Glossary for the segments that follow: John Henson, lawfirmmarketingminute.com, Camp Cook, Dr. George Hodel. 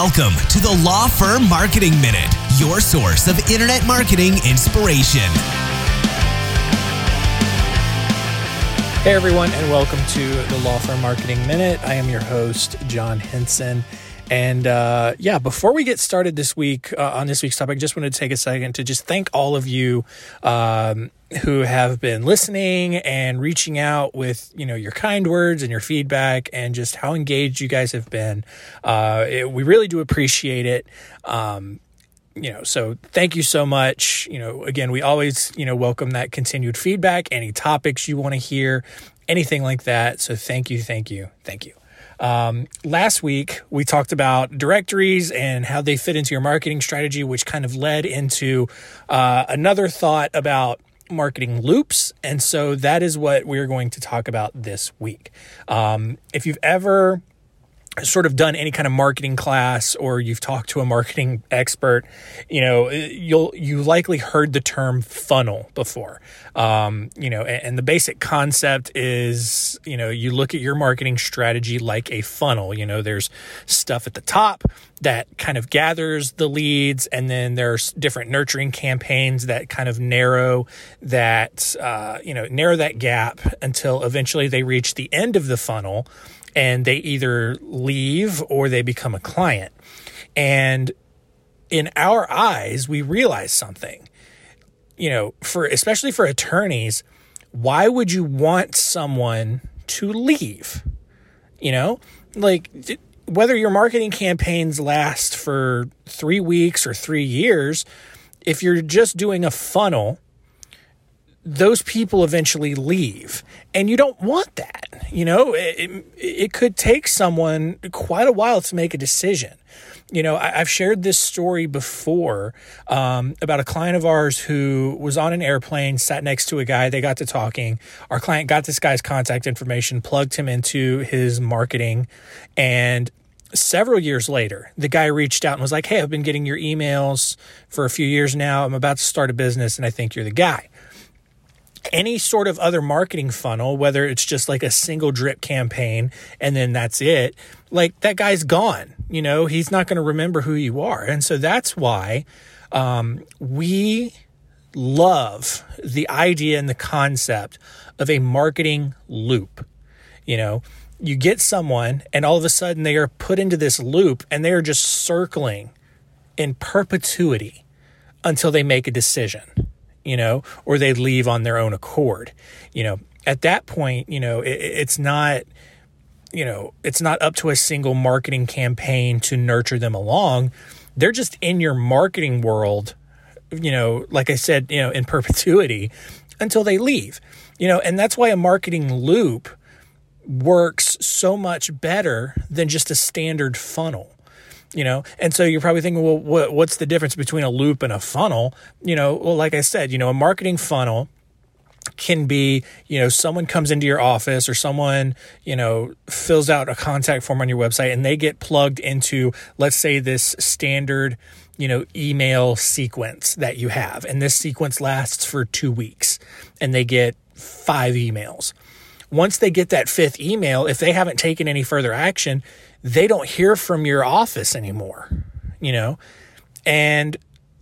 Welcome to the Law Firm Marketing Minute, your source of internet marketing inspiration. Hey everyone, and welcome to the Law Firm Marketing Minute. I am your host, John Henson. And before we get started this week on this week's topic, I just wanted to take a second to just thank all of you who have been listening and reaching out with your kind words and your feedback and just how engaged you guys have been. We really do appreciate it. So thank you so much. Again, we always welcome that continued feedback, any topics you want to hear, anything like that. So thank you. Last week, we talked about directories and how they fit into your marketing strategy, which kind of led into another thought about marketing loops. And so that is what we're going to talk about this week. If you've ever sort of done any kind of marketing class or you've talked to a marketing expert, you likely heard the term funnel before. And the basic concept is, you look at your marketing strategy like a funnel. There's stuff at the top that kind of gathers the leads, and then there's different nurturing campaigns that kind of narrow that gap until eventually they reach the end of the funnel. And they either leave or they become a client. And in our eyes, we realize something. Especially for attorneys, why would you want someone to leave? Whether your marketing campaigns last for 3 weeks or 3 years, if you're just doing a funnel, those people eventually leave, and you don't want that. It could take someone quite a while to make a decision. I've shared this story before about a client of ours who was on an airplane, sat next to a guy. They got to talking. Our client got this guy's contact information, plugged him into his marketing, and several years later, the guy reached out and was like, "Hey, I've been getting your emails for a few years now. I'm about to start a business, and I think you're the guy." Any sort of other marketing funnel, whether it's just like a single drip campaign and then that's it, like that guy's gone. He's not going to remember who you are. And so that's why we love the idea and the concept of a marketing loop. You get someone and all of a sudden they are put into this loop and they are just circling in perpetuity until they make a decision. Or they leave on their own accord. At that point, it's not up to a single marketing campaign to nurture them along. They're just in your marketing world, like I said, in perpetuity until they leave. And that's why a marketing loop works so much better than just a standard funnel. And so you're probably thinking, well, what's the difference between a loop and a funnel? Like I said, a marketing funnel can be, someone comes into your office or someone, fills out a contact form on your website and they get plugged into, let's say, this standard, email sequence that you have. And this sequence lasts for 2 weeks and they get 5 emails. Once they get that 5th email, if they haven't taken any further action, they don't hear from your office anymore, and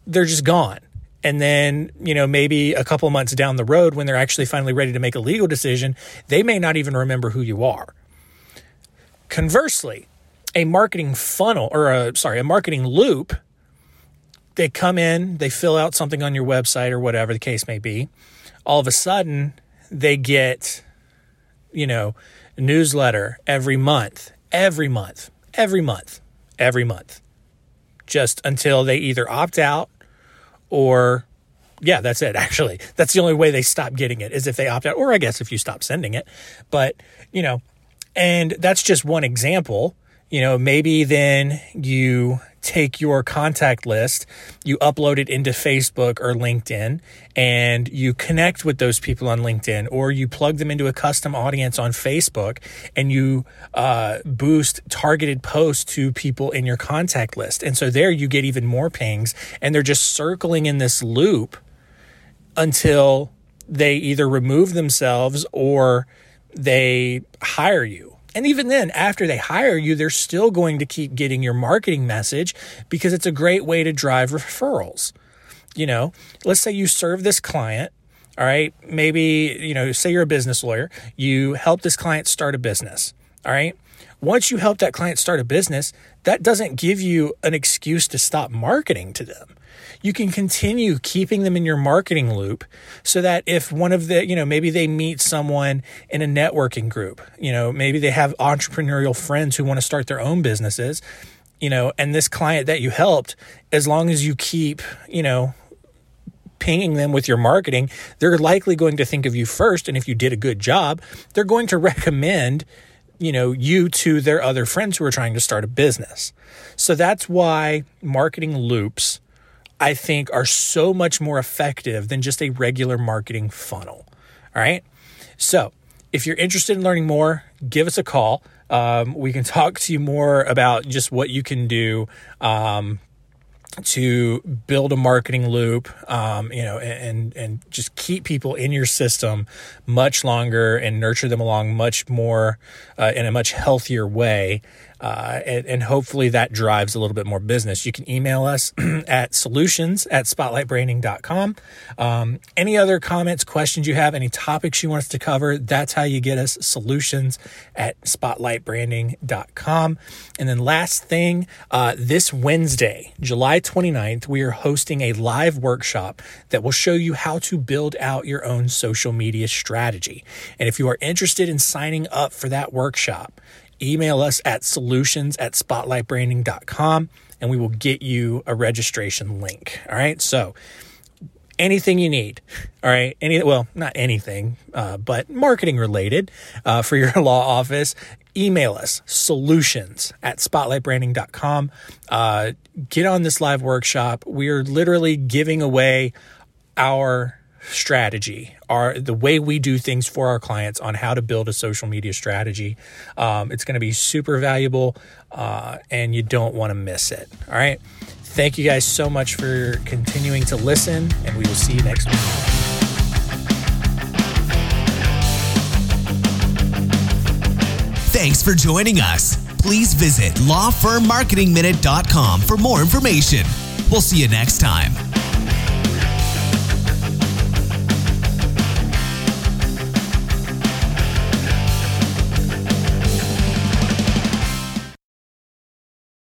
they're just gone. And then, maybe a couple months down the road when they're actually finally ready to make a legal decision, they may not even remember who you are. Conversely, a marketing funnel or a marketing loop, they come in, they fill out something on your website or whatever the case may be. All of a sudden they get, newsletter every month, just until they either opt out or, that's it. Actually, that's the only way they stop getting it is if they opt out, or I guess if you stop sending it, but, and that's just one example. Maybe then you take your contact list, you upload it into Facebook or LinkedIn, and you connect with those people on LinkedIn, or you plug them into a custom audience on Facebook, and you boost targeted posts to people in your contact list. And so there you get even more pings, and they're just circling in this loop until they either remove themselves or they hire you. And even then, after they hire you, they're still going to keep getting your marketing message because it's a great way to drive referrals. You know, let's say you serve this client. All right. Maybe, you know, say you're a business lawyer, you help this client start a business. All right. Once you help that client start a business, that doesn't give you an excuse to stop marketing to them. You can continue keeping them in your marketing loop so that if one of the, you know, maybe they meet someone in a networking group, you know, maybe they have entrepreneurial friends who want to start their own businesses, you know, and this client that you helped, as long as you keep, you know, pinging them with your marketing, they're likely going to think of you first. And if you did a good job, they're going to recommend, you know, you to their other friends who are trying to start a business. So that's why marketing loops, I think, are so much more effective than just a regular marketing funnel. All right. So if you're interested in learning more, give us a call. We can talk to you more about just what you can do to build a marketing loop, you know, and just keep people in your system much longer and nurture them along much more in a much healthier way. And hopefully that drives a little bit more business. You can email us at solutions@spotlightbranding.com. Any other comments, questions you have, any topics you want us to cover, that's how you get us, solutions@spotlightbranding.com. And then last thing, this Wednesday, July 29th, we are hosting a live workshop that will show you how to build out your own social media strategy. And if you are interested in signing up for that workshop, email us at solutions@spotlightbranding.com and we will get you a registration link. All right. So anything you need. All right. Not anything, but marketing related for your law office, email us solutions@spotlightbranding.com. Get on this live workshop. We are literally giving away our strategy, the way we do things for our clients on how to build a social media strategy. It's going to be super valuable, and you don't want to miss it. All right. Thank you guys so much for continuing to listen, and we will see you next week. Thanks for joining us. Please visit lawfirmmarketingminute.com for more information. We'll see you next time.